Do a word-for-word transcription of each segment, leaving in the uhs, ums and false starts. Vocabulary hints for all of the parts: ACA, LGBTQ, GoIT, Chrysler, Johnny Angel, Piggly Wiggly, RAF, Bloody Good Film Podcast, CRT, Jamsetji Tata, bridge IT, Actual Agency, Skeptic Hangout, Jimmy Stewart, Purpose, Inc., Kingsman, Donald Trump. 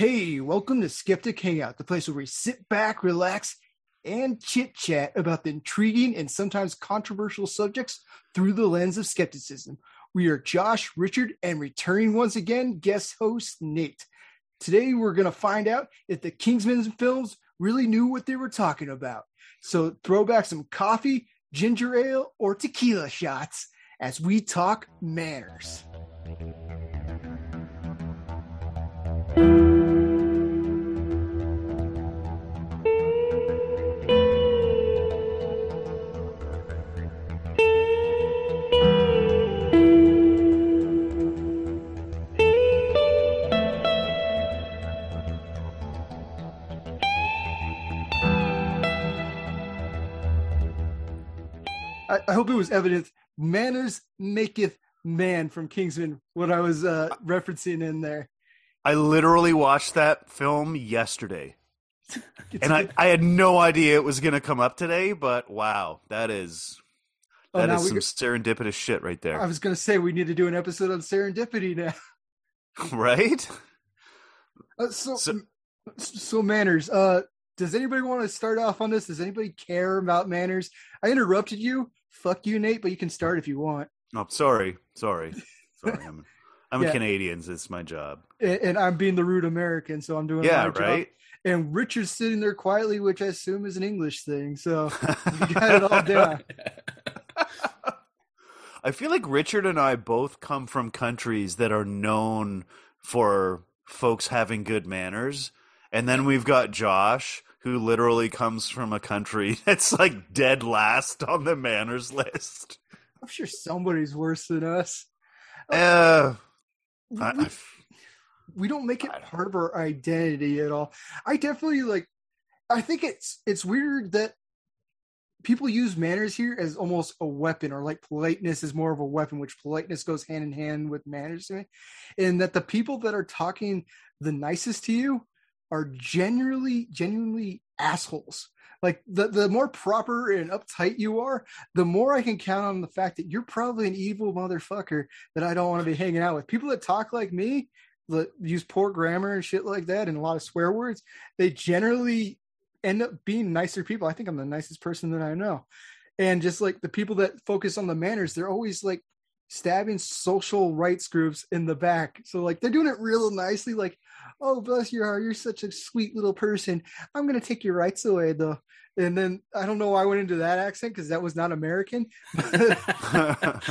Hey, welcome to Skeptic Hangout, the place where we sit back, relax, and chit-chat about the intriguing and sometimes controversial subjects through the lens of skepticism. We are Josh, Richard, and returning once again, guest host Nate. Today, we're going to find out if the Kingsman films really knew what they were talking about. So throw back some coffee, ginger ale, or tequila shots as we talk manners. I hope it was evident. Manners maketh man from Kingsman, what I was uh, referencing in there. I literally watched that film yesterday. and I, I had no idea it was going to come up today, but wow, that is that oh, is some go- serendipitous shit right there. I was going to say we need to do an episode on serendipity now. Right? Uh, so, so, so manners, uh, does anybody want to start off on this? Does anybody care about manners? I interrupted you. Fuck you, Nate, but you can start if you want. Oh, sorry. Sorry. Sorry. I'm, I'm yeah. a Canadian. So it's my job. And, and I'm being the rude American, so I'm doing yeah, my right? job. And Richard's sitting there quietly, which I assume is an English thing. So you got it all down. I feel like Richard and I both come from countries that are known for folks having good manners. And then we've got Josh, who literally comes from a country that's like dead last on the manners list. I'm sure somebody's worse than us. Uh, we, I, we, we don't make it part of our identity at all. I definitely like, I think it's, it's weird that people use manners here as almost a weapon, or like politeness is more of a weapon, which politeness goes hand in hand with manners. And that the people that are talking the nicest to you are genuinely, genuinely assholes. Like the, the more proper and uptight you are, the more I can count on the fact that you're probably an evil motherfucker that I don't want to be hanging out with. People that talk like me, that use poor grammar and shit like that, and a lot of swear words, they generally end up being nicer people. I think I'm the nicest person that I know. And just like the people that focus on the manners, they're always like stabbing social rights groups in the back. So like they're doing it real nicely, like, oh, bless your heart, you're such a sweet little person, I'm gonna take your rights away though. And then I don't know why I went into that accent, because that was not American. You have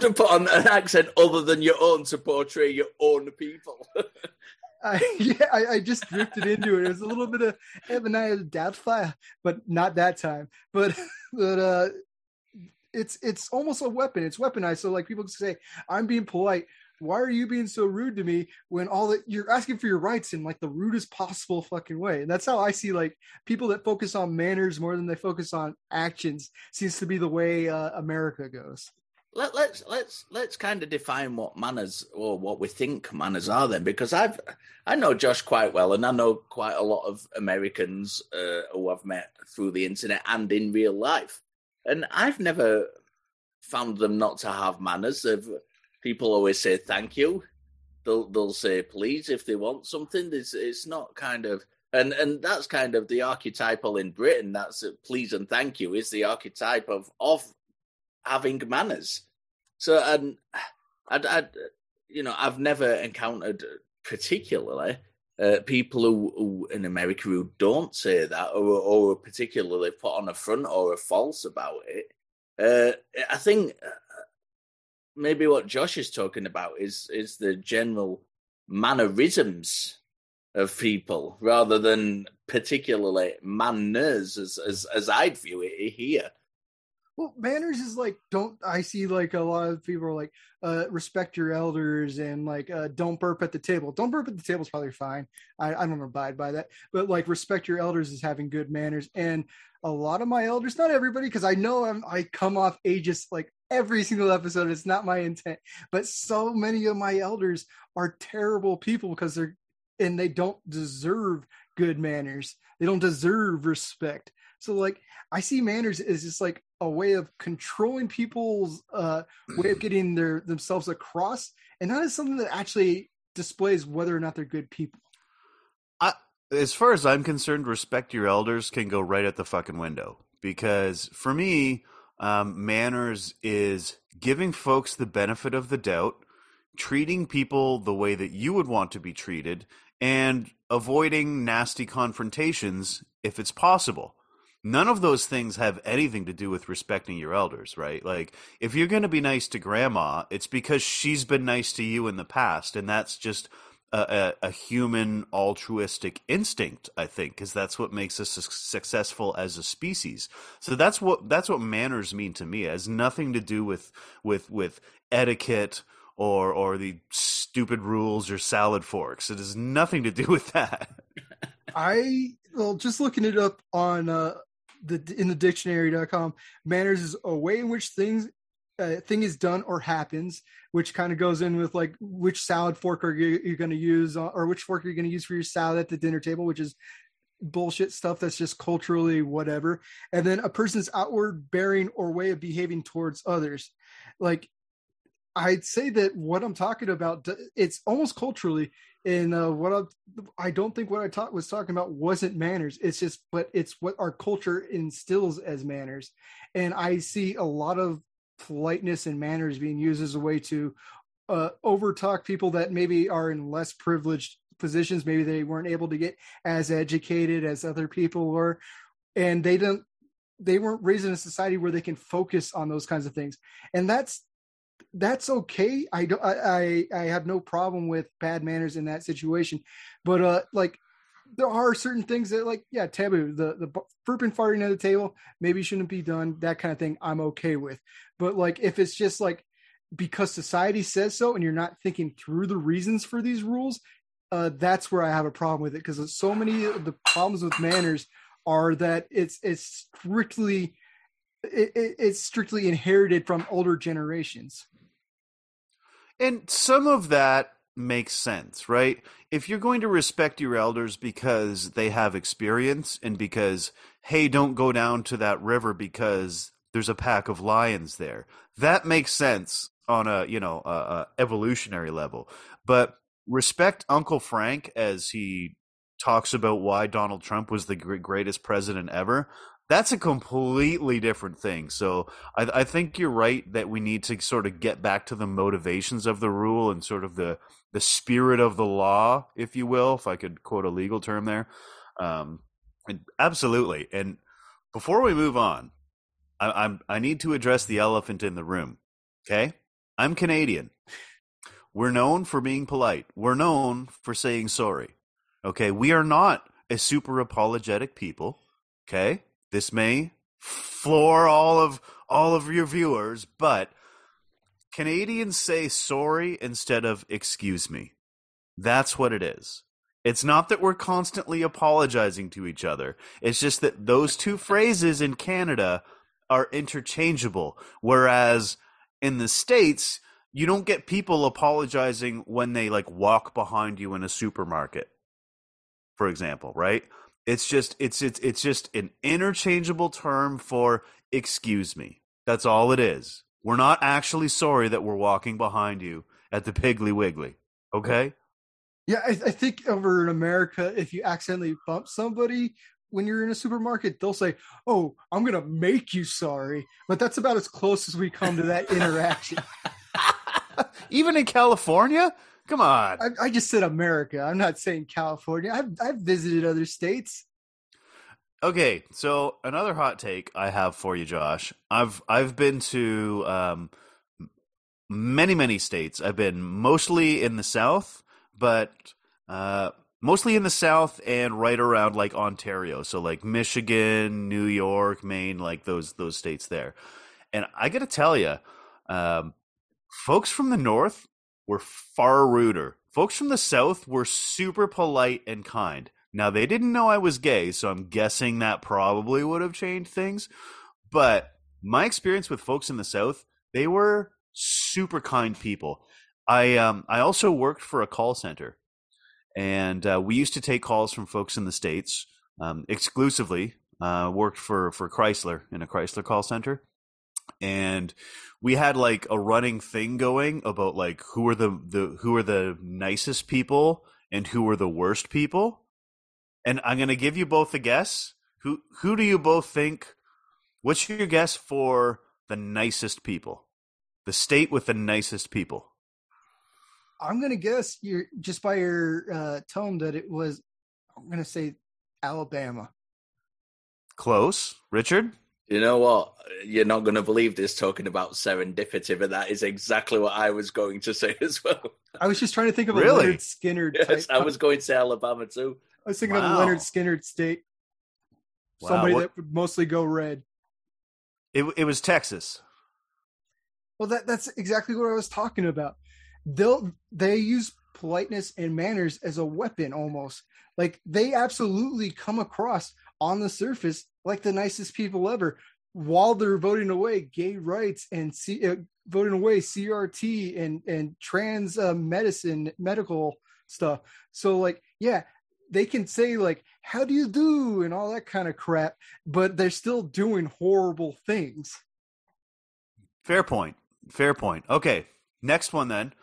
to put on an accent other than your own to portray your own people. I, yeah, I, I just drifted into it. It was a little bit of Eboniah Doubtfire, but not that time. But but uh It's it's almost a weapon. It's weaponized. So like people can say, I'm being polite. Why are you being so rude to me when all that you're asking for your rights in like the rudest possible fucking way? And that's how I see like people that focus on manners more than they focus on actions seems to be the way uh, America goes. Let, let's let's let's kind of define what manners or what we think manners are then, because I've I know Josh quite well, and I know quite a lot of Americans uh, who I've met through the internet and in real life. And I've never found them not to have manners. They've, people always say thank you. They'll they'll say please if they want something. It's, it's not kind of and, and that's kind of the archetypal in Britain. That's a, please and thank you is the archetype of of having manners. So and I'd, I'd you know I've never encountered particularly uh, people who, who in America who don't say that, or, or particularly put on a front or a false about it. Uh, I think maybe what Josh is talking about is is the general mannerisms of people rather than particularly manners as as, as I'd view it here. Well, manners is like, don't, I see like a lot of people are like, uh, respect your elders and like, uh, don't burp at the table. Don't burp at the table is probably fine. I, I don't abide by that, but like respect your elders is having good manners. And a lot of my elders, not everybody, cause I know I'm, I come off ageist like every single episode. It's not my intent, but so many of my elders are terrible people because they're, and they don't deserve good manners. They don't deserve respect. So like I see manners as just like a way of controlling people's uh, way of getting their themselves across, and that is something that actually displays whether or not they're good people. as far as I'm concerned, respect your elders can go right at the fucking window. Because for me, um, manners is giving folks the benefit of the doubt, treating people the way that you would want to be treated, and avoiding nasty confrontations if it's possible. None of those things have anything to do with respecting your elders, right? Like, if you're going to be nice to grandma, it's because she's been nice to you in the past, and that's just a, a, a human altruistic instinct, I think, because that's what makes us successful as a species. So that's what that's what manners mean to me. It has nothing to do with with with etiquette or or the stupid rules or salad forks. It has nothing to do with that. I well, just looking it up on. Uh... The, in the dictionary dot com, manners is a way in which things uh, thing is done or happens, which kind of goes in with like which salad fork are you you're going to use uh, or which fork you're going to use for your salad at the dinner table, which is bullshit stuff that's just culturally whatever. And then a person's outward bearing or way of behaving towards others. Like, I'd say that what I'm talking about, it's almost culturally in uh, what I'm, I don't think what I ta- was talking about wasn't manners. It's just, but it's what our culture instills as manners. And I see a lot of politeness and manners being used as a way to uh, overtalk people that maybe are in less privileged positions. Maybe they weren't able to get as educated as other people were, and they don't, they weren't raised in a society where they can focus on those kinds of things. And that's, that's okay. I don't, I, I have no problem with bad manners in that situation, but uh, like there are certain things that like, yeah, taboo, the, the burp and farting at the table, maybe shouldn't be done. That kind of thing I'm okay with. But like, if it's just like, because society says so, and you're not thinking through the reasons for these rules, uh, that's where I have a problem with it. Cause so many of the problems with manners are that it's, it's strictly, It, it, it's strictly inherited from older generations. And some of that makes sense, right? If you're going to respect your elders because they have experience and because, hey, don't go down to that river because there's a pack of lions there. That makes sense on a, you know, a, a evolutionary level. But respect Uncle Frank as he talks about why Donald Trump was the greatest president ever. That's a completely different thing. So I, I think you're right that we need to sort of get back to the motivations of the rule and sort of the, the spirit of the law, if you will, if I could quote a legal term there. Um, and absolutely. And before we move on, I, I'm, I need to address the elephant in the room. Okay. I'm Canadian. We're known for being polite. We're known for saying sorry. Okay. We are not a super apologetic people. Okay. This may floor all of all of your viewers, but Canadians say sorry instead of excuse me. That's what it is. It's not that we're constantly apologizing to each other. It's just that those two phrases in Canada are interchangeable, whereas in the States, you don't get people apologizing when they like walk behind you in a supermarket, for example, right? It's just it's it's it's just an interchangeable term for excuse me. That's all it is. We're not actually sorry that we're walking behind you at the Piggly Wiggly. Okay? Yeah, I, I think over in America, if you accidentally bump somebody when you're in a supermarket, they'll say, "Oh, I'm gonna make you sorry." But that's about as close as we come to that interaction. Even in California? Come on. I, I just said America. I'm not saying California. I've, I've visited other states. Okay. So another hot take I have for you, Josh. I've, I've been to um, many, many states. I've been mostly in the South, but uh, mostly in the South and right around like Ontario. So like Michigan, New York, Maine, like those, those states there. And I got to tell you, um, folks from the North were far ruder. Folks from the South were super polite and kind. Now, they didn't know I was gay, so I'm guessing that probably would have changed things. But my experience with folks in the South, they were super kind people. I um, I also worked for a call center, and uh, we used to take calls from folks in the States um, exclusively. Uh, worked for, for Chrysler in a Chrysler call center. And we had like a running thing going about like who are the, the who are the nicest people and who are the worst people. and I'm going to give you both a guess. Who who do you both think? What's your guess for the nicest people? The state with the nicest people. I'm going to guess you're just by your uh, tone that it was, I'm going to say Alabama. Close. Richard? You know what? You're not going to believe this talking about serendipity, but that is exactly what I was going to say as well. I was just trying to think of really? a Leonard Skinner type. Yes, I was going to say Alabama too. I was thinking wow. of a Leonard Skinner state. Wow. Somebody what? that would mostly go red. It it was Texas. Well, that that's exactly what I was talking about. They'll they use politeness and manners as a weapon almost. Like they absolutely come across on the surface like the nicest people ever, while they're voting away gay rights and C, uh, voting away C R T and and trans uh, medicine medical stuff. So like yeah, they can say like how do you do and all that kind of crap, but they're still doing horrible things. Fair point. Fair point. Okay. Next one then.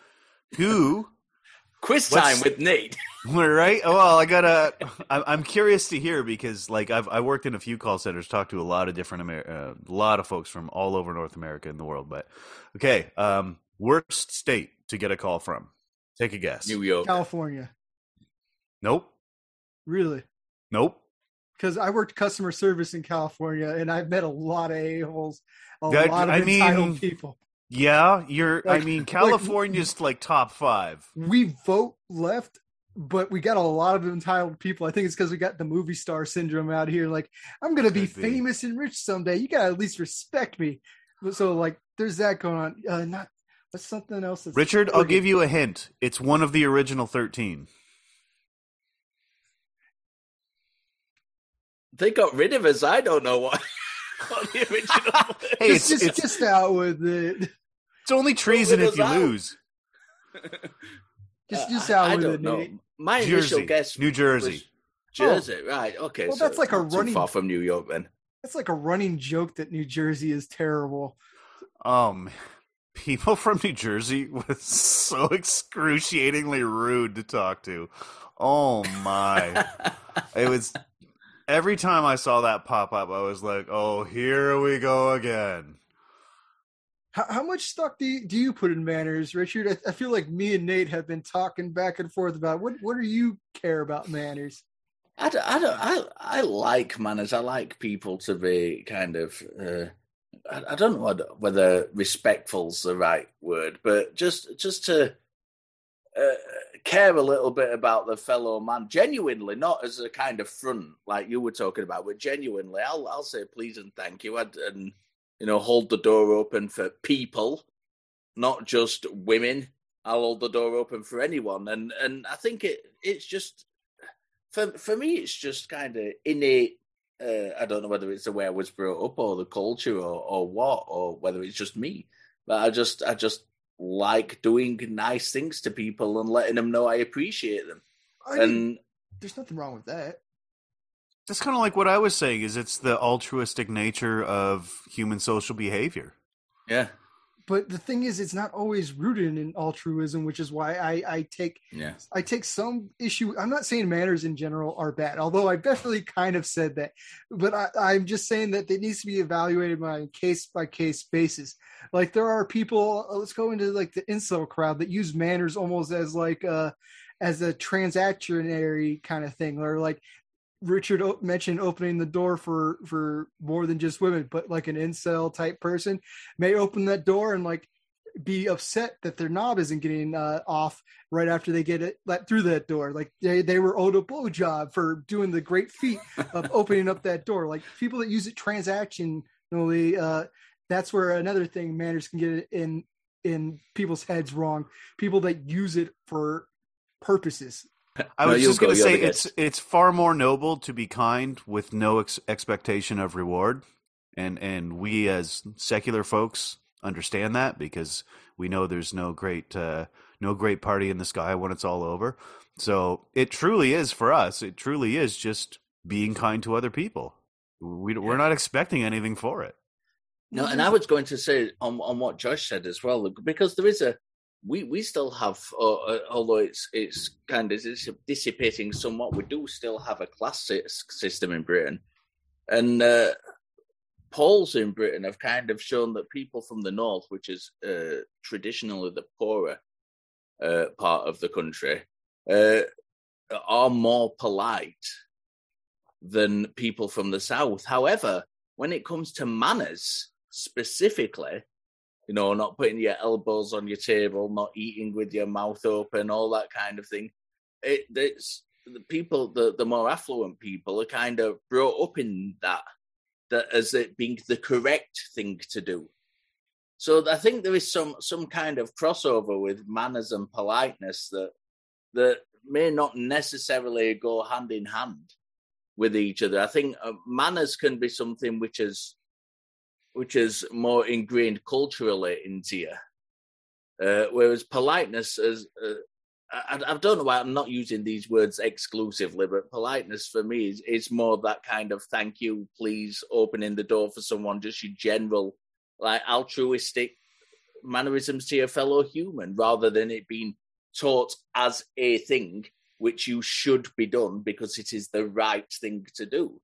Who? Quiz time with Nate. Right. Well, I gotta. I'm curious to hear because, like, I've I worked in a few call centers, talked to a lot of different, Amer- uh, a lot of folks from all over North America and the world. But okay, um, worst state to get a call from. Take a guess. New York, California. Nope. Really? Nope. Because I worked customer service in California, and I've met a lot of a-holes, a that, lot of I entitled mean, people. Yeah, you're. Like, I mean, California's like, like top five. We vote left, but we got a lot of entitled people. I think it's because we got the movie star syndrome out here. Like, I'm gonna be, be famous and rich someday. You gotta at least respect me. So, like, there's that going on. Uh, not that's something else. That's Richard, I'll give you a hint. It's one of the original thirteen. They got rid of us. I don't know why. The original. Hey, it's, it's, just, it's, just out with it. It's only treason if you out. lose. just, just out I, I with it. Know. My Jersey, initial guess, New Jersey, Jersey, oh. right? Okay, well, so that's like a running. Far from New York, then. That's like a running joke that New Jersey is terrible. Um, people from New Jersey were so excruciatingly rude to talk to. Oh my! It was. Every time I saw that pop up, I was like, oh, here we go again. How, how much stock do you, do you put in manners, Richard? I, I feel like me and Nate have been talking back and forth about what, what do you care about manners? I, don't, I, don't, I, I like manners. I like people to be kind of, uh, I, I don't know whether respectful's the right word, but just just to... Uh, care a little bit about the fellow man, genuinely, not as a kind of front like you were talking about, but genuinely, I'll I'll say please and thank you, I'd, and you know, hold the door open for people, not just women. I'll hold the door open for anyone, and and I think it it's just for for me, it's just kind of innate. Uh, I don't know whether it's the way I was brought up or the culture or or what, or whether it's just me, but I just I just. like doing nice things to people and letting them know I appreciate them. I and mean, there's nothing wrong with that. That's kind of like what I was saying is it's the altruistic nature of human social behavior. Yeah. But the thing is, it's not always rooted in altruism, which is why I, I take yeah. I take some issue. I'm not saying manners in general are bad, although I definitely kind of said that. But I, I'm just saying that it needs to be evaluated by a case-by-case basis. Like there are people, let's go into like the incel crowd that use manners almost as like a, as a transactionary kind of thing, or like Richard mentioned opening the door for, for more than just women, but like an incel type person may open that door and like be upset that their knob isn't getting uh, off right after they get it let through that door. Like they, they were owed a blowjob for doing the great feat of opening up that door. Like people that use it transactionally, uh, that's where another thing manners can get in, in people's heads wrong. People that use it for purposes. I was no, just going to say it's it's far more noble to be kind with no ex- expectation of reward, and and we as secular folks understand that because we know there's no great uh, no great party in the sky when it's all over. So it truly is for us. It truly is just being kind to other people. We yeah. we're not expecting anything for it. No, and I was going to say on on what Josh said as well, because there is a we, we still have, uh, although it's it's kind of dissipating somewhat, we do still have a class system in Britain. And uh, polls in Britain have kind of shown that people from the north, which is uh, traditionally the poorer uh, part of the country, uh, are more polite than people from the south. However, when it comes to manners specifically, you know, not putting your elbows on your table, not eating with your mouth open, all that kind of thing, it, it's the people, the, the more affluent people are kind of brought up in that, that as it being the correct thing to do. So I think there is some some kind of crossover with manners and politeness that that may not necessarily go hand in hand with each other. I think uh, manners can be something which is which is more ingrained culturally into you, uh, whereas politeness is. Uh, I, I don't know why I'm not using these words exclusively, but politeness for me is, is more that kind of thank you, please, opening the door for someone, just your general, like altruistic mannerisms to your fellow human, rather than it being taught as a thing which you should be done because it is the right thing to do.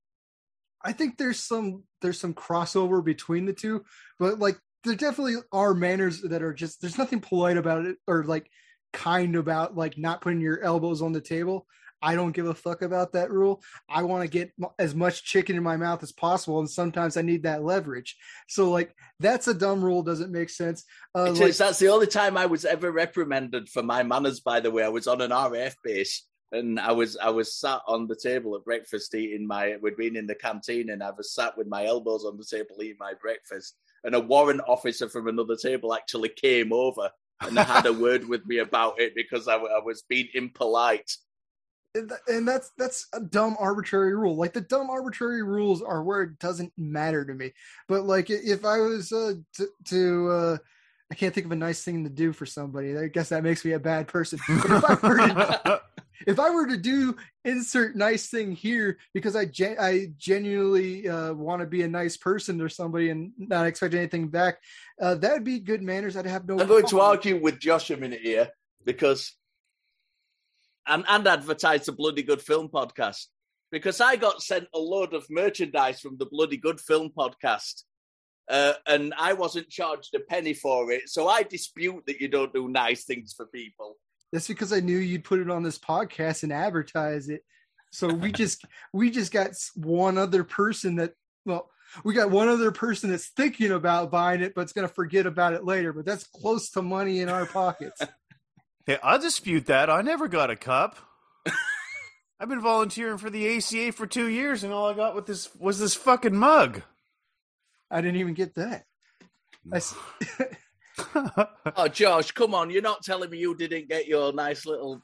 I think there's some there's some crossover between the two, but like there definitely are manners that are just, there's nothing polite about it, or like kind about like not putting your elbows on the table. I don't give a fuck about that rule. I want to get as much chicken in my mouth as possible, and sometimes I need that leverage. So like that's a dumb rule, doesn't make sense. Uh, it like, is, that's the only time I was ever reprimanded for my manners, by the way. I was on an R A F base, and I was I was sat on the table at breakfast eating my, we'd been in the canteen, and I was sat with my elbows on the table eating my breakfast, and a warrant officer from another table actually came over and had a word with me about it because I, I was being impolite. And that's that's a dumb arbitrary rule. Like the dumb arbitrary rules are where it doesn't matter to me. But like if I was uh, to, to uh, I can't think of a nice thing to do for somebody. I guess that makes me a bad person. But if I were to, if I were to do insert nice thing here because I gen- I genuinely uh, want to be a nice person to somebody and not expect anything back, uh, that would be good manners. I'd have no. I'm going to argue with Josh a minute here because. And, and advertise the Bloody Good Film Podcast, because I got sent a load of merchandise from the Bloody Good Film Podcast, uh, and I wasn't charged a penny for it. So I dispute that you don't do nice things for people. That's because I knew you'd put it on this podcast and advertise it. So we just we just got one other person that well we got one other person that's thinking about buying it, but's going to forget about it later. But that's close to money in our pockets. Hey, I'll dispute that. I never got a cup. I've been volunteering for the A C A for two years, and all I got with this was this fucking mug. I didn't even get that. I... Oh, Josh, come on. You're not telling me you didn't get your nice little...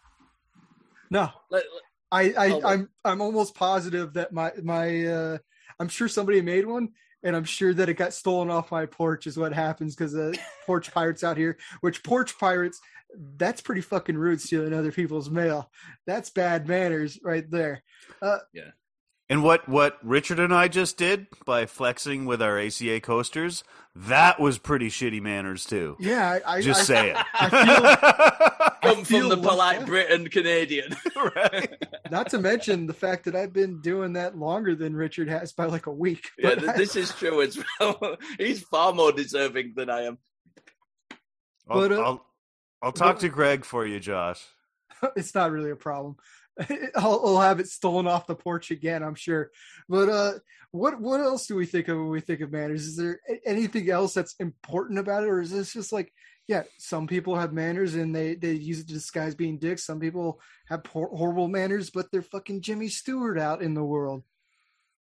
No. Let, let... I, I, oh, I'm I'm almost positive that my... my uh, I'm sure somebody made one. And I'm sure that it got stolen off my porch is what happens because the uh, porch pirates out here, which porch pirates, that's pretty fucking rude, stealing other people's mail. That's bad manners right there. Uh, yeah. And what, what Richard and I just did by flexing with our A C A coasters, that was pretty shitty manners too. Yeah. I, just I, say I, it. I feel, Come I feel from the like polite that. Britain Canadian. Right. Not to mention the fact that I've been doing that longer than Richard has by like a week. Yeah, but this I, is true as well. He's far more deserving than I am. I'll, but, uh, I'll, I'll talk but, to Greg for you, Josh. It's not really a problem. I'll, I'll have it stolen off the porch again, I'm sure. But uh, what what else do we think of when we think of manners? Is there anything else that's important about it? Or is this just like, yeah, some people have manners and they, they use it to disguise being dicks. Some people have poor, horrible manners, but they're fucking Jimmy Stewart out in the world.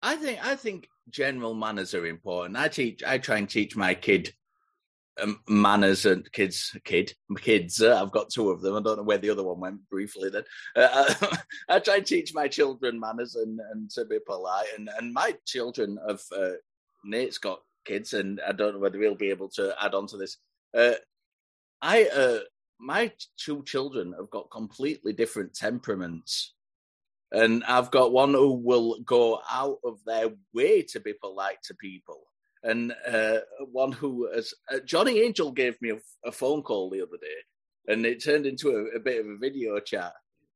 I think I think general manners are important. I teach. I try and teach my kid um, manners and kids, kid, kids. Uh, I've got two of them. I don't know where the other one went briefly then. Uh, I, I try and teach my children manners and, and to be polite. And, and my children have, uh, Nate's got kids, and I don't know whether he'll be able to add on to this. Uh, I, uh, my two children have got completely different temperaments, and I've got one who will go out of their way to be polite to people, and uh, one who has, uh, Johnny Angel gave me a, a phone call the other day, and it turned into a, a bit of a video chat.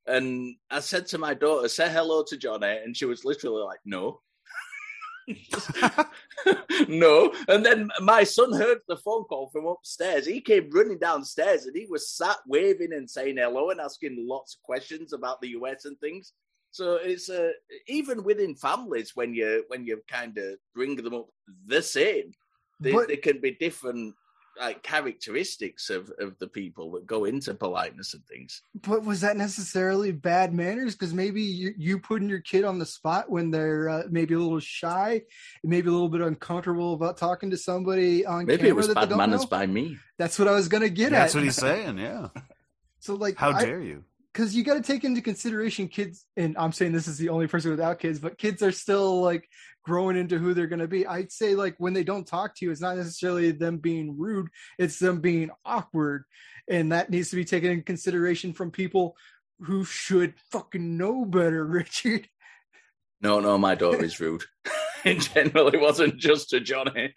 And I said to my daughter, say hello to Johnny. And she was literally like, no. No. And then my son heard the phone call from upstairs. He came running downstairs and he was sat waving and saying hello and asking lots of questions about the U S and things. So it's uh, even within families, when you when you kind of bring them up the same, they, but, they can be different like characteristics of, of the people that go into politeness and things. But was that necessarily bad manners? Because maybe you, you putting your kid on the spot when they're uh, maybe a little shy, maybe a little bit uncomfortable about talking to somebody on maybe camera. Maybe it was that bad manners know. by me. That's what I was going to get yeah, at. That's what he's saying, yeah. So like, how I, dare you? Because you got to take into consideration kids, and I'm saying this is the only person without kids, but kids are still like growing into who they're going to be. I'd say like when they don't talk to you, it's not necessarily them being rude. It's them being awkward. And that needs to be taken into consideration from people who should fucking know better, Richard. No, no, my daughter is rude. In general, it wasn't just to Johnny.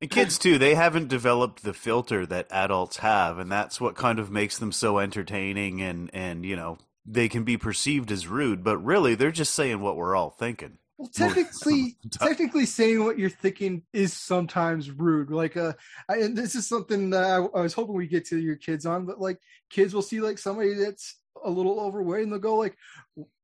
And kids, too, they haven't developed the filter that adults have, and that's what kind of makes them so entertaining and, and you know, they can be perceived as rude, but really, they're just saying what we're all thinking. Well, technically, technically saying what you're thinking is sometimes rude. Like, uh, I, and this is something that I, I was hoping we get to your kids on, but, like, kids will see, like, somebody that's a little overweight, and they'll go, like,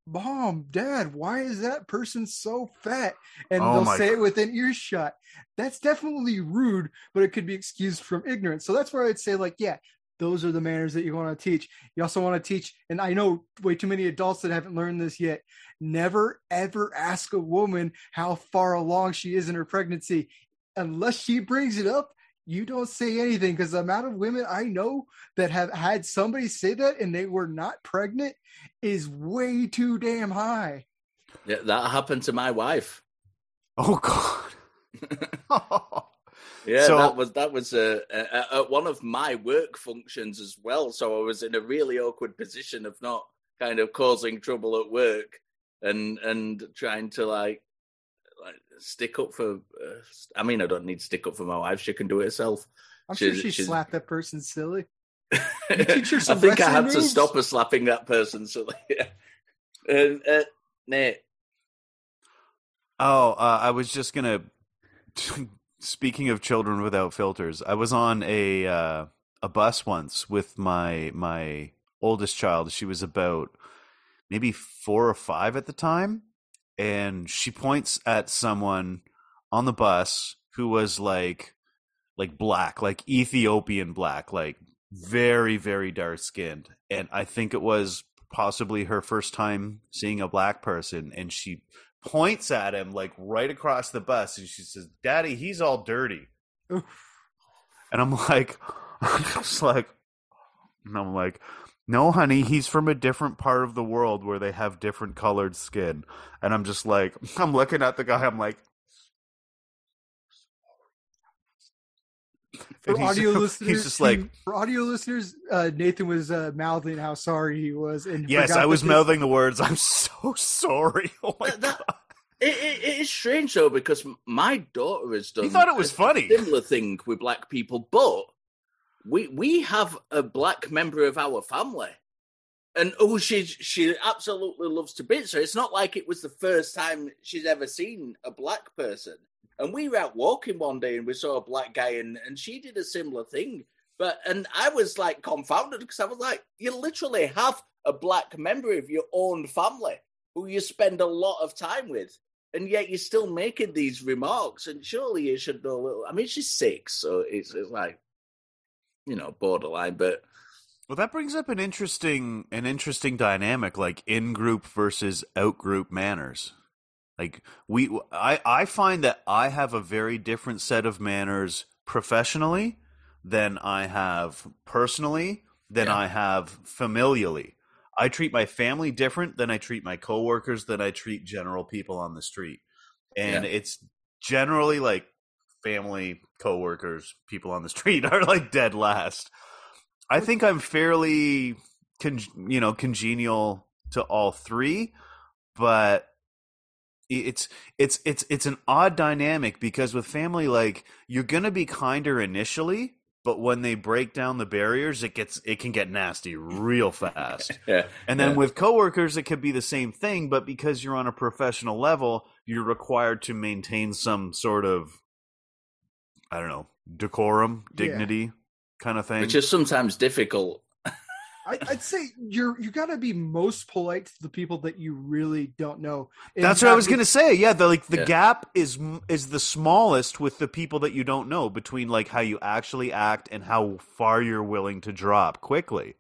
Mom, Dad, why is that person so fat? And oh they'll say God. it within earshot. That's definitely rude, but it could be excused from ignorance. So that's where I'd say, like, yeah, those are the manners that you want to teach. You also want to teach, and I know way too many adults that haven't learned this yet, never, ever ask a woman how far along she is in her pregnancy. Unless she brings it up, you don't say anything, because the amount of women I know that have had somebody say that and they were not pregnant is way too damn high. Yeah, that happened to my wife. Oh God. oh. Yeah, so, that was that was a, a, a, one of my work functions as well. So I was in a really awkward position of not kind of causing trouble at work and and trying to like. stick up for uh, I mean I don't need to stick up for my wife, she can do it herself. I'm she's, sure she she's... slapped that person silly. You teach her some I think I had moves. to stop her slapping that person silly. um, uh, Nate oh uh, I was just gonna speaking of children without filters, I was on a uh, a bus once with my my oldest child. She was about maybe four or five at the time. And she points at someone on the bus who was like, like black, like Ethiopian black, like very, very dark skinned. And I think it was possibly her first time seeing a black person. And she points at him like right across the bus. And she says, Daddy, he's all dirty. And I'm like, I'm just like, and I'm like, no, honey, he's from a different part of the world where they have different colored skin. And I'm just like, I'm looking at the guy, I'm like. For audio he's, listeners, he's just like, for audio listeners, uh, Nathan was uh, mouthing how sorry he was. And yes, I was mouthing the words, I'm so sorry. Oh my God. It, it, it is strange, though, because my daughter has done he thought it was a funny. similar thing with black people, but. We we have a black member of our family, and oh, she she absolutely loves to bits her. It's not like it was the first time she's ever seen a black person. And we were out walking one day, and we saw a black guy, and, and she did a similar thing. But and I was like confounded because I was like, you literally have a black member of your own family who you spend a lot of time with, and yet you're still making these remarks. And surely you should know a little. I mean, she's six, so it's it's like. You know, borderline, but well, that brings up an interesting, an interesting dynamic, like in group versus out group manners. Like we, I, I find that I have a very different set of manners professionally than I have personally, than yeah. I have familially. I treat my family different than I treat my coworkers, than I treat general people on the street, and yeah. it's generally like. Family, coworkers, people on the street are like dead last. I think I'm fairly, con- you know, congenial to all three, but it's it's it's it's an odd dynamic because with family, like you're gonna be kinder initially, but when they break down the barriers, it gets it can get nasty real fast. yeah. And then yeah. with coworkers, it could be the same thing, but because you're on a professional level, you're required to maintain some sort of, I don't know, decorum, dignity yeah. kind of thing. Which is sometimes difficult. I, I'd say you're you got to be most polite to the people that you really don't know. And that's what I was going to say. Yeah, the, like the yeah. gap is is the smallest with the people that you don't know, between like how you actually act and how far you're willing to drop quickly.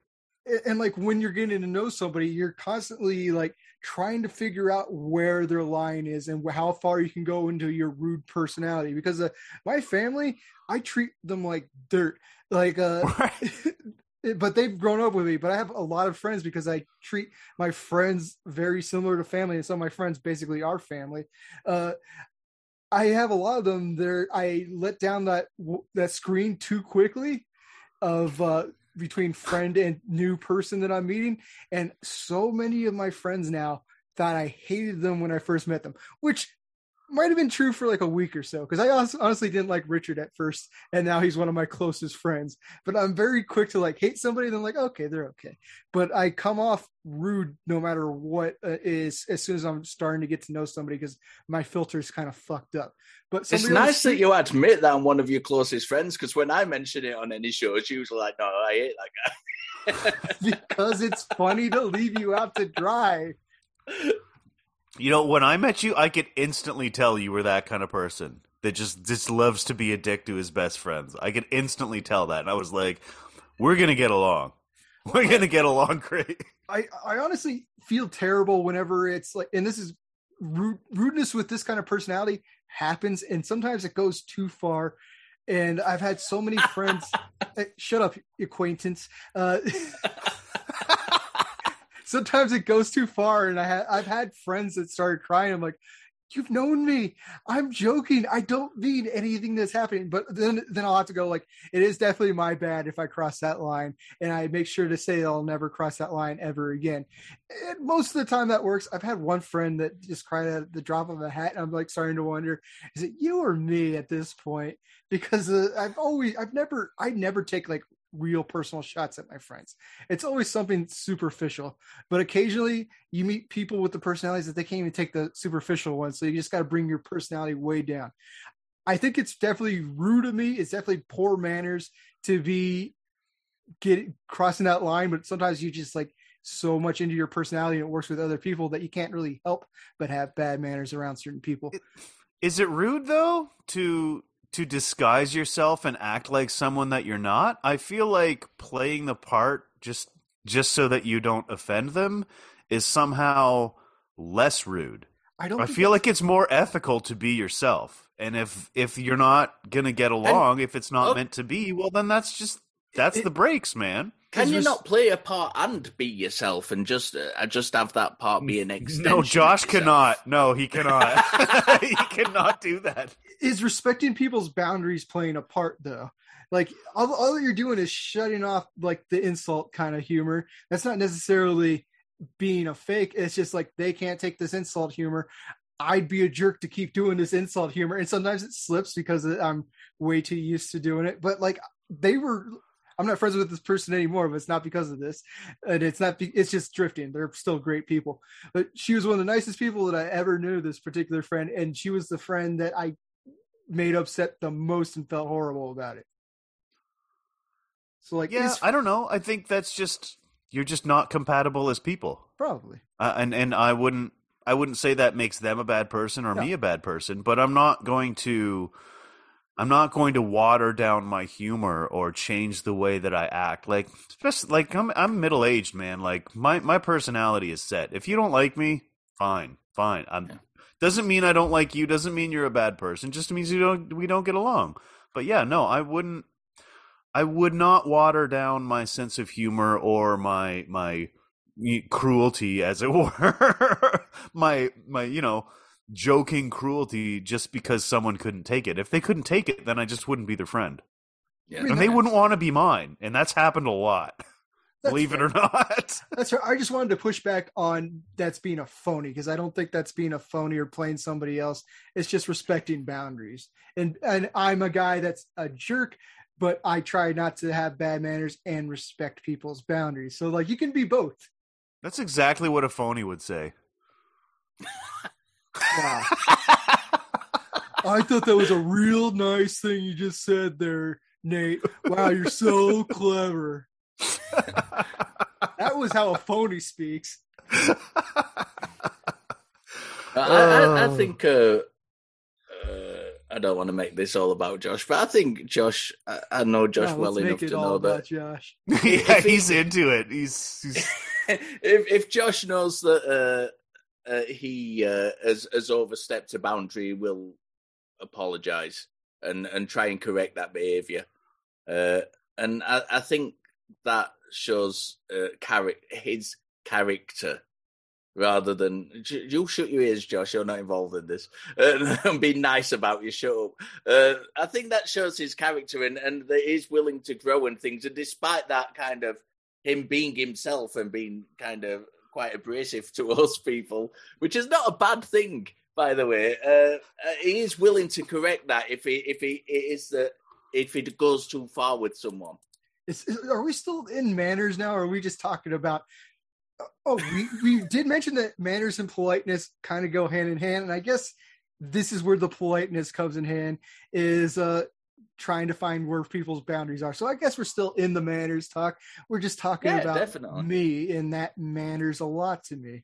And, and like when you're getting to know somebody, you're constantly like trying to figure out where their line is and how far you can go into your rude personality. Because uh, my family, I treat them like dirt. Like uh right. But they've grown up with me, but I have a lot of friends because I treat my friends very similar to family. And so my friends basically are family. Uh, I have a lot of them there. I let down that, that screen too quickly of uh, between friend and new person that I'm meeting. And so many of my friends now thought I hated them when I first met them, which might've been true for like a week or so. Because I also, honestly didn't like Richard at first. And now he's one of my closest friends, but I'm very quick to like hate somebody. Then like, okay, they're okay. But I come off rude no matter what uh, is as soon as I'm starting to get to know somebody, because my filter's kind of fucked up. But it's nice that you admit that I'm one of your closest friends. Because when I mention it on any show, it's usually like, no, I hate that guy. Because it's funny to leave you out to dry. You know, when I met you, I could instantly tell you were that kind of person that just, just loves to be a dick to his best friends. I could instantly tell that. And I was like, we're going to get along. We're going to get along great. I, I honestly feel terrible whenever it's like, and this is rude, rudeness with this kind of personality happens. And sometimes it goes too far. And I've had so many friends. Shut up, acquaintance. Uh, Sometimes it goes too far, and I ha- I've had friends that started crying. I'm like, you've known me. I'm joking. I don't mean anything that's happening. But then then I'll have to go like, it is definitely my bad if I cross that line, and I make sure to say I'll never cross that line ever again. And most of the time that works. I've had one friend that just cried at the drop of a hat, and I'm like starting to wonder, is it you or me at this point? Because uh, I've always, I've never, I never take like real personal shots at my friends. It's always something superficial, but occasionally you meet people with the personalities that they can't even take the superficial ones. So you just got to bring your personality way down. I think it's definitely rude of me. It's definitely poor manners to be get crossing that line, but sometimes you just like so much into your personality and it works with other people that you can't really help but have bad manners around certain people. Is it rude though to to disguise yourself and act like someone that you're not? I feel like playing the part just just so that you don't offend them is somehow less rude. I don't I feel like it's more ethical to be yourself. And if if you're not going to get along, and, if it's not oh, meant to be, well then that's just that's it, the breaks, man. Can you not play a part and be yourself and just uh, just have that part be an extension? No, Josh cannot. No, he cannot. He cannot do that. Is respecting people's boundaries playing a part, though? Like, all, all you're doing is shutting off, like, the insult kind of humor. That's not necessarily being a fake. It's just, like, they can't take this insult humor. I'd be a jerk to keep doing this insult humor. And sometimes it slips because I'm way too used to doing it. But, like, they were... I'm not friends with this person anymore, but it's not because of this. And it's not, be- it's just drifting. They're still great people, but she was one of the nicest people that I ever knew, this particular friend. And she was the friend that I made upset the most and felt horrible about it. So like, yeah, I don't know. I think that's just, you're just not compatible as people. Probably. Uh, and, and I wouldn't, I wouldn't say that makes them a bad person or no. me a bad person, but I'm not going to, I'm not going to water down my humor or change the way that I act. Like, especially, like I'm, I'm middle-aged, man. Like, my, my personality is set. If you don't like me, fine, fine. I'm, yeah. Doesn't mean I don't like you. Doesn't mean you're a bad person. Just means you don't. We don't get along. But yeah, no, I wouldn't. I would not water down my sense of humor or my my cruelty, as it were. my my, you know. joking cruelty just because someone couldn't take it. If they couldn't take it, then I just wouldn't be their friend. Yeah. I mean, and they wouldn't want to be mine. And that's happened a lot. Believe fair. it or not. That's right. I just wanted to push back on that's being a phony, because I don't think that's being a phony or playing somebody else. It's just respecting boundaries. And and I'm a guy that's a jerk, but I try not to have bad manners and respect people's boundaries. So, like, you can be both. That's exactly what a phony would say. Wow. I thought that was a real nice thing you just said there, Nate. Wow, you're so clever. That was how a phony speaks. I, I, I think uh, uh, I don't want to make this all about Josh, but I think Josh, I, I know Josh yeah, well enough to know that. Josh. Yeah, he's he, into it. He's, he's... if if Josh knows that uh, uh, he uh, has, has overstepped a boundary, will apologize and, and try and correct that behavior. Uh, and I, I think that shows uh, char- his character rather than you'll shut your ears, Josh, you're not involved in this, uh, and be nice about your shut up. Uh, I think that shows his character and, and that he's willing to grow and things. And despite that kind of him being himself and being kind of quite abrasive to us people, which is not a bad thing, by the way, uh, he is willing to correct that if he if he it is the if it goes too far with someone. Is, is, are we still in manners now, or are we just talking about? Oh, we, we did mention that manners and politeness kind of go hand in hand, and I guess this is where the politeness comes in hand is uh, trying to find where people's boundaries are. So I guess we're still in the manners talk. We're just talking yeah, about definitely. Me, and that matters a lot to me.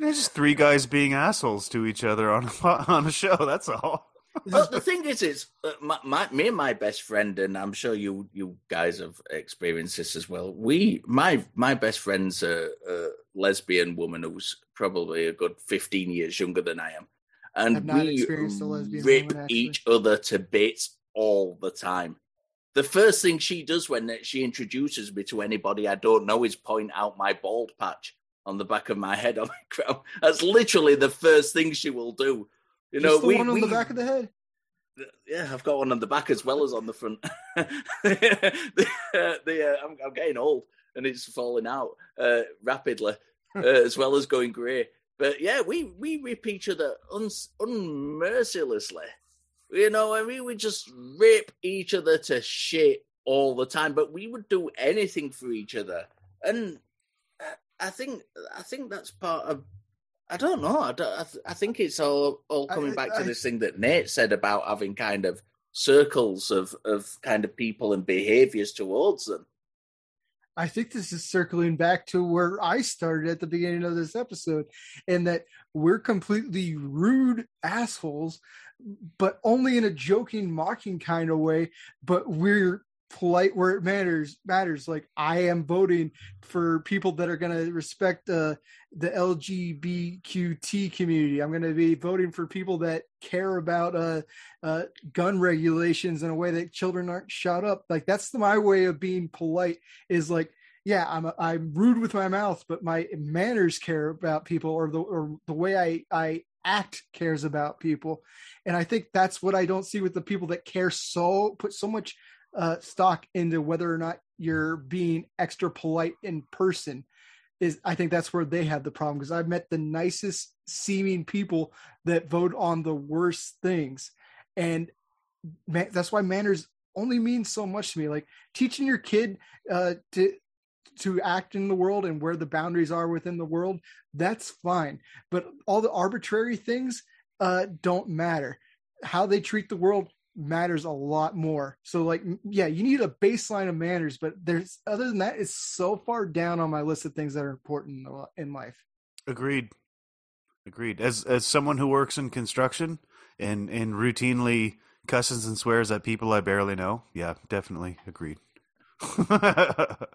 It's just three guys being assholes to each other on a, on a show. That's all. Well, the thing is, is uh, my, my, me and my best friend, and I'm sure you you guys have experienced this as well. We, my my best friend's a, a lesbian woman who's probably a good fifteen years younger than I am, and we rip woman, each other to bits all the time. The first thing she does when she introduces me to anybody I don't know is point out my bald patch on the back of my head on the crown. That's literally the first thing she will do. You know, just the we, one on we, the back of the head? Yeah, I've got one on the back as well as on the front. the, uh, the, uh, I'm, I'm getting old and it's falling out uh, rapidly uh, as well as going grey. But yeah, we, we rip each other un- unmercilessly. You know, I mean, we just rip each other to shit all the time, but we would do anything for each other. And I think I think that's part of... I don't know. I, don't, I, th- I think it's all, all coming I, back to I, this thing that Nate said about having kind of circles of, of kind of people and behaviors towards them. I think this is circling back to where I started at the beginning of this episode, and that we're completely rude assholes, but only in a joking, mocking kind of way. But we're polite where it matters matters. Like, I am voting for people that are going to respect uh, the L G B T Q community. I'm going to be voting for people that care about uh, uh, gun regulations in a way that children aren't shot up. Like, that's the, my way of being polite is like, yeah, I'm a, I'm rude with my mouth, but my manners care about people, or the or the way I, I act cares about people. And I think that's what I don't see with the people that care so put so much uh stock into whether or not you're being extra polite in person. Is I think that's where they have the problem, because I've met the nicest seeming people that vote on the worst things, and man, that's why manners only mean so much to me. Like, teaching your kid uh to to act in the world and where the boundaries are within the world, that's fine, but all the arbitrary things uh don't matter. How they treat the world matters a lot more. So, like, yeah, you need a baseline of manners, but there's, other than that, it's so far down on my list of things that are important in life. Agreed agreed as as someone who works in construction and and routinely cusses and swears at people I barely know, yeah, definitely agreed. I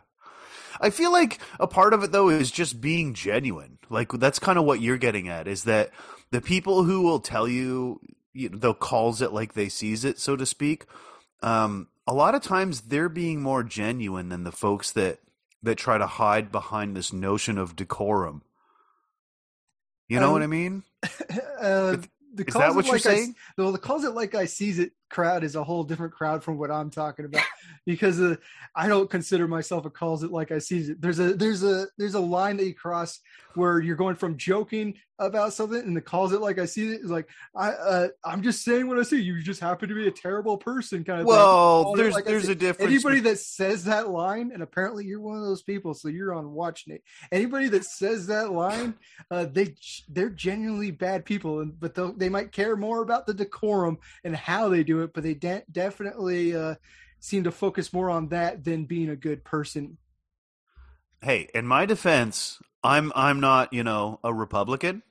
feel like a part of it, though, is just being genuine. Like, that's kind of what you're getting at, is that the people who will tell you, you know, they'll calls it like they sees it, so to speak. Um, a lot of times they're being more genuine than the folks that, that try to hide behind this notion of decorum. You know um, what I mean? Uh, the is that what like you're saying? I, well, the calls it like I sees it crowd is a whole different crowd from what I'm talking about, because uh, I don't consider myself a calls it like I sees it. There's a there's a there's a line that you cross where you're going from joking about something, and the calls it like I see it is like I uh, I'm just saying what I see. You just happen to be a terrible person, kind of. Well, there's like there's a difference. Anybody that says that line, and apparently you're one of those people, so you're on watch, Nate. Anybody that says that line, uh, they they're genuinely bad people, and but they might care more about the decorum and how they do it, but they de- definitely uh, seem to focus more on that than being a good person. Hey, in my defense, I'm I'm not, you know, a Republican.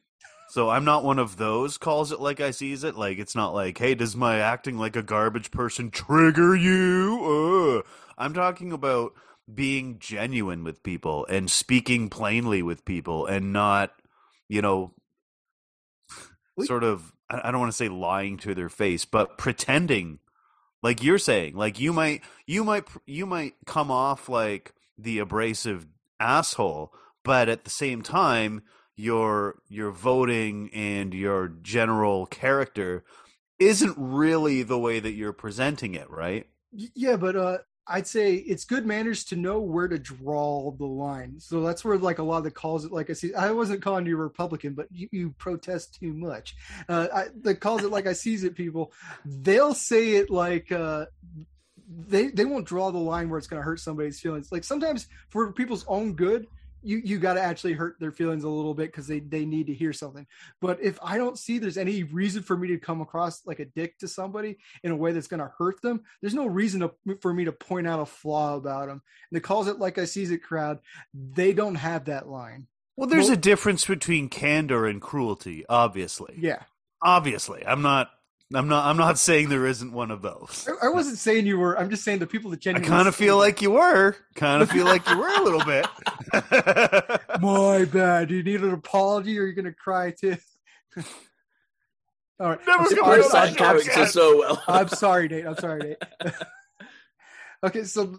So I'm not one of those calls it like I sees it. Like, it's not like, hey, does my acting like a garbage person trigger you? Uh. I'm talking about being genuine with people and speaking plainly with people and not, you know, we- sort of, I don't want to say lying to their face, but pretending, like you're saying, like you might, you might, you might come off like the abrasive asshole, but at the same time, your your voting and your general character isn't really the way that you're presenting it, right? Yeah, but uh, I'd say it's good manners to know where to draw the line. So that's where like a lot of the calls it like I see. I wasn't calling you Republican, but you, you protest too much. Uh, I, the calls it like I sees it people, they'll say it like uh, they they won't draw the line where it's going to hurt somebody's feelings. Like sometimes for people's own good, you you got to actually hurt their feelings a little bit because they, they need to hear something. But if I don't see there's any reason for me to come across like a dick to somebody in a way that's going to hurt them, there's no reason to, for me to point out a flaw about them. And the calls it like I sees it crowd, they don't have that line. Well, there's well, a difference between candor and cruelty, obviously. Yeah. Obviously. I'm not... I'm not. I'm not saying there isn't one of those. I wasn't saying you were. I'm just saying the people that genuinely. I kind of feel like you were. Kind of feel like you were a little bit. My bad. You need an apology, or you're gonna cry too. All right. Never so, I'm, sorry, I'm, so well. I'm sorry, Nate. I'm sorry, Nate. Okay, so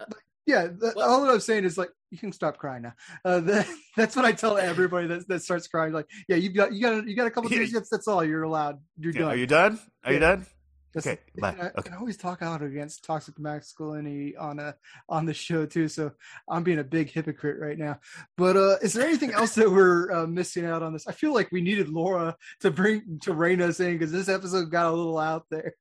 yeah, the, well, all that I'm saying is like you can stop crying now. Uh, the, that's what I tell everybody that that starts crying. Like, yeah, you got you got you got a couple of days. That's, that's all. You're allowed. You're yeah, done. Are you done? Are yeah. you done? That's okay. The, okay. I, I can always talk out against toxic masculinity on a on the show too. So I'm being a big hypocrite right now. But uh, is there anything else that we're uh, missing out on this? I feel like we needed Laura to bring to rein us in because this episode got a little out there.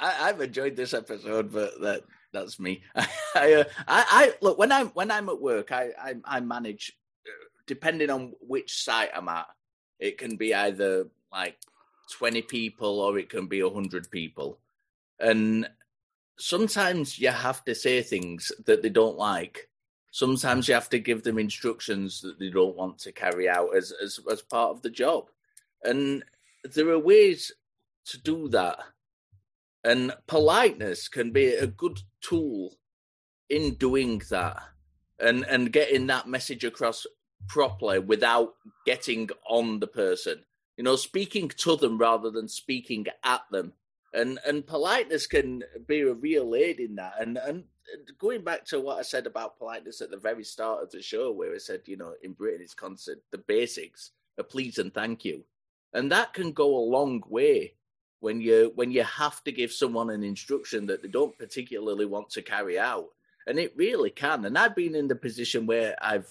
I, I've enjoyed this episode, but that. That's me. I, I, uh, I, I look when I'm when I'm at work. I, I, I manage, depending on which site I'm at. It can be either like twenty people or it can be a hundred people, and sometimes you have to say things that they don't like. Sometimes you have to give them instructions that they don't want to carry out as as, as part of the job, and there are ways to do that. And politeness can be a good tool in doing that and, and getting that message across properly without getting on the person. You know, speaking to them rather than speaking at them. And and politeness can be a real aid in that. And, and going back to what I said about politeness at the very start of the show where I said, you know, in Britain it's considered the basics, a please and thank you. And that can go a long way. When you when you have to give someone an instruction that they don't particularly want to carry out, and it really can. And I've been in the position where I've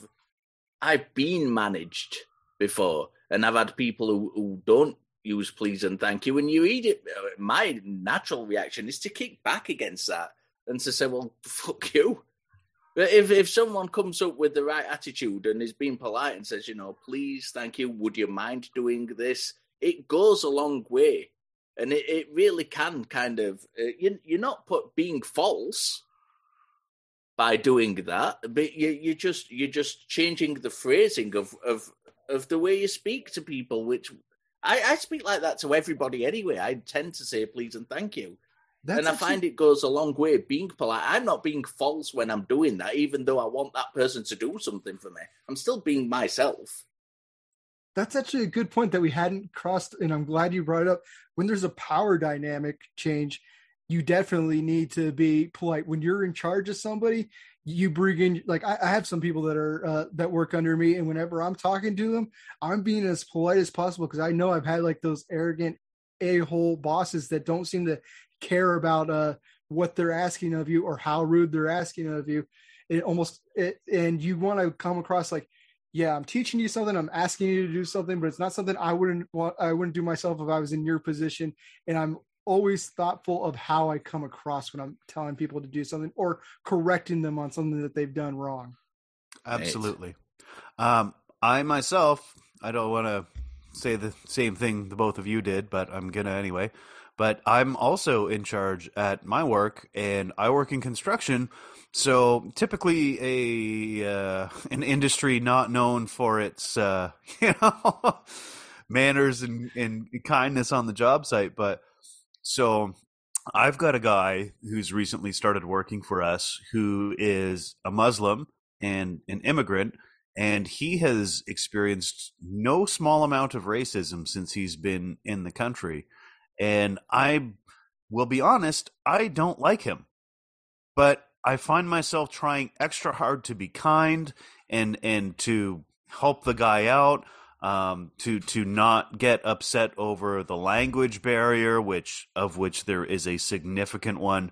I've been managed before, and I've had people who, who don't use please and thank you, and you eat it. My natural reaction is to kick back against that and to say, "Well, fuck you." But if if someone comes up with the right attitude and is being polite and says, "You know, please, thank you, would you mind doing this?" It goes a long way. And it, it really can kind of, uh, you, you're not put being false by doing that, but you, you're just you're just changing the phrasing of, of of the way you speak to people, which I, I speak like that to everybody anyway. I tend to say please and thank you. That's and I actually... find it goes a long way being polite. I'm not being false when I'm doing that, even though I want that person to do something for me. I'm still being myself. That's actually a good point that we hadn't crossed, and I'm glad you brought it up. When there's a power dynamic change, you definitely need to be polite. When you're in charge of somebody, you bring in, like I, I have some people that are uh, that work under me, and whenever I'm talking to them, I'm being as polite as possible because I know I've had like those arrogant a-hole bosses that don't seem to care about uh, what they're asking of you or how rude they're asking of you. It almost, it, and you want to come across like, yeah, I'm teaching you something, I'm asking you to do something, but it's not something I wouldn't want, I wouldn't do myself if I was in your position. And I'm always thoughtful of how I come across when I'm telling people to do something or correcting them on something that they've done wrong. Absolutely. Um, I myself, I don't want to say the same thing the both of you did, but I'm going to anyway. But I'm also in charge at my work, and I work in construction. So typically, a uh, an industry not known for its uh, you know manners and, and kindness on the job site. But so I've got a guy who's recently started working for us who is a Muslim and an immigrant, and he has experienced no small amount of racism since he's been in the country. And I will be honest, I don't like him, but I find myself trying extra hard to be kind and and to help the guy out, um, to to not get upset over the language barrier, which of which there is a significant one.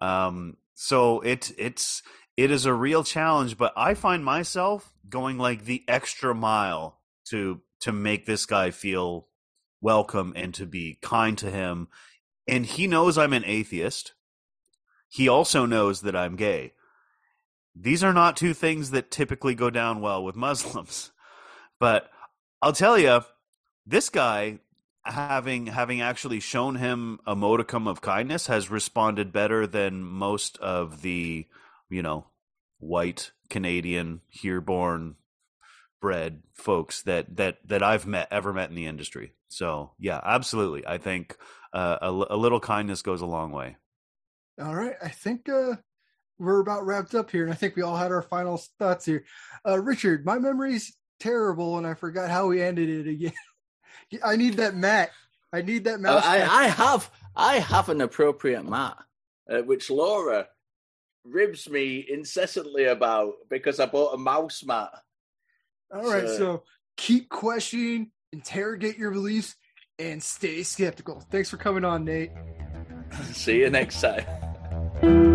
Um, so it it's it is a real challenge, but I find myself going like the extra mile to to make this guy feel welcome and to be kind to him. And he knows I'm an atheist. He also knows that I'm gay. These are not two things that typically go down well with Muslims. But I'll tell you, this guy, having having actually shown him a modicum of kindness, has responded better than most of the, you know, white Canadian here-born bred folks that that that I've met ever met in the industry. So yeah, absolutely. I think uh, a, a little kindness goes a long way. All right, I think uh, we're about wrapped up here, and I think we all had our final thoughts here. Uh, Richard, my memory's terrible, and I forgot how we ended it again. I need that mat. I need that mat. Uh, I, I have I have an appropriate mat, uh, which Laura ribs me incessantly about because I bought a mouse mat. All right, so, so keep questioning, interrogate your beliefs, and stay skeptical. Thanks for coming on, Nate. See you next time.